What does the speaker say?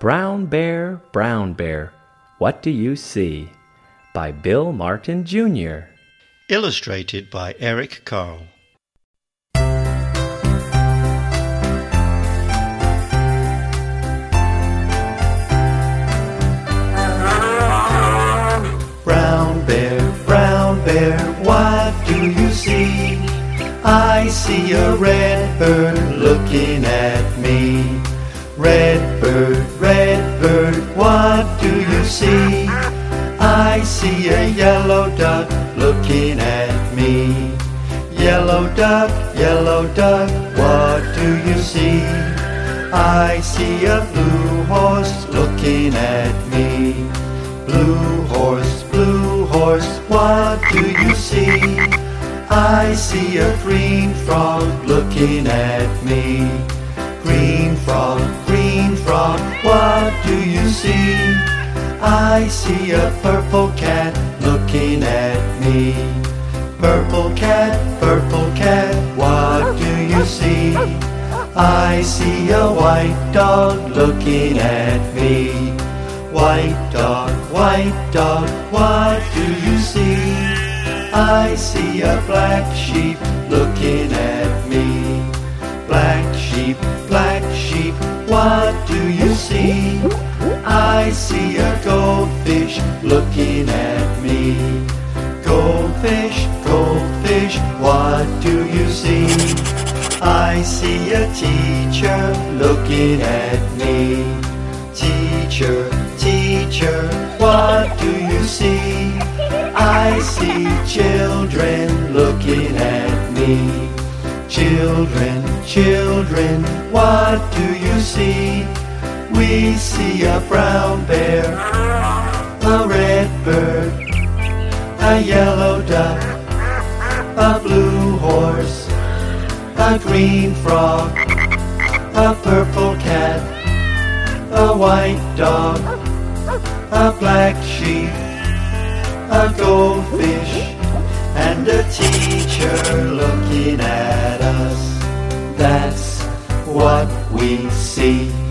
Brown Bear, What Do You See? By Bill Martin Jr. Illustrated by Eric Carle. Brown bear, what do you see? I see a red bird looking at me. Red bird, what do you see? I see a yellow duck looking at me. Yellow duck, what do you see? I see a blue horse looking at me. Blue horse, what do you see? I see a green frog looking at me. Green frog, what do you see? I see a purple cat looking at me. Purple cat, what do you see? I see a white dog looking at me. White dog, what do you see? I see a black sheep looking at me. Black sheep, what do you see? I see a goldfish looking at me. Goldfish, what do you see? I see a teacher looking at me. Teacher, what do you see? I see children looking at me. Children, what do you see? We see a brown bear, a red bird, a yellow duck, a blue horse, a green frog, a purple cat, a white dog, a black sheep, a goldfish, and a teacher looking at us. That's what we see.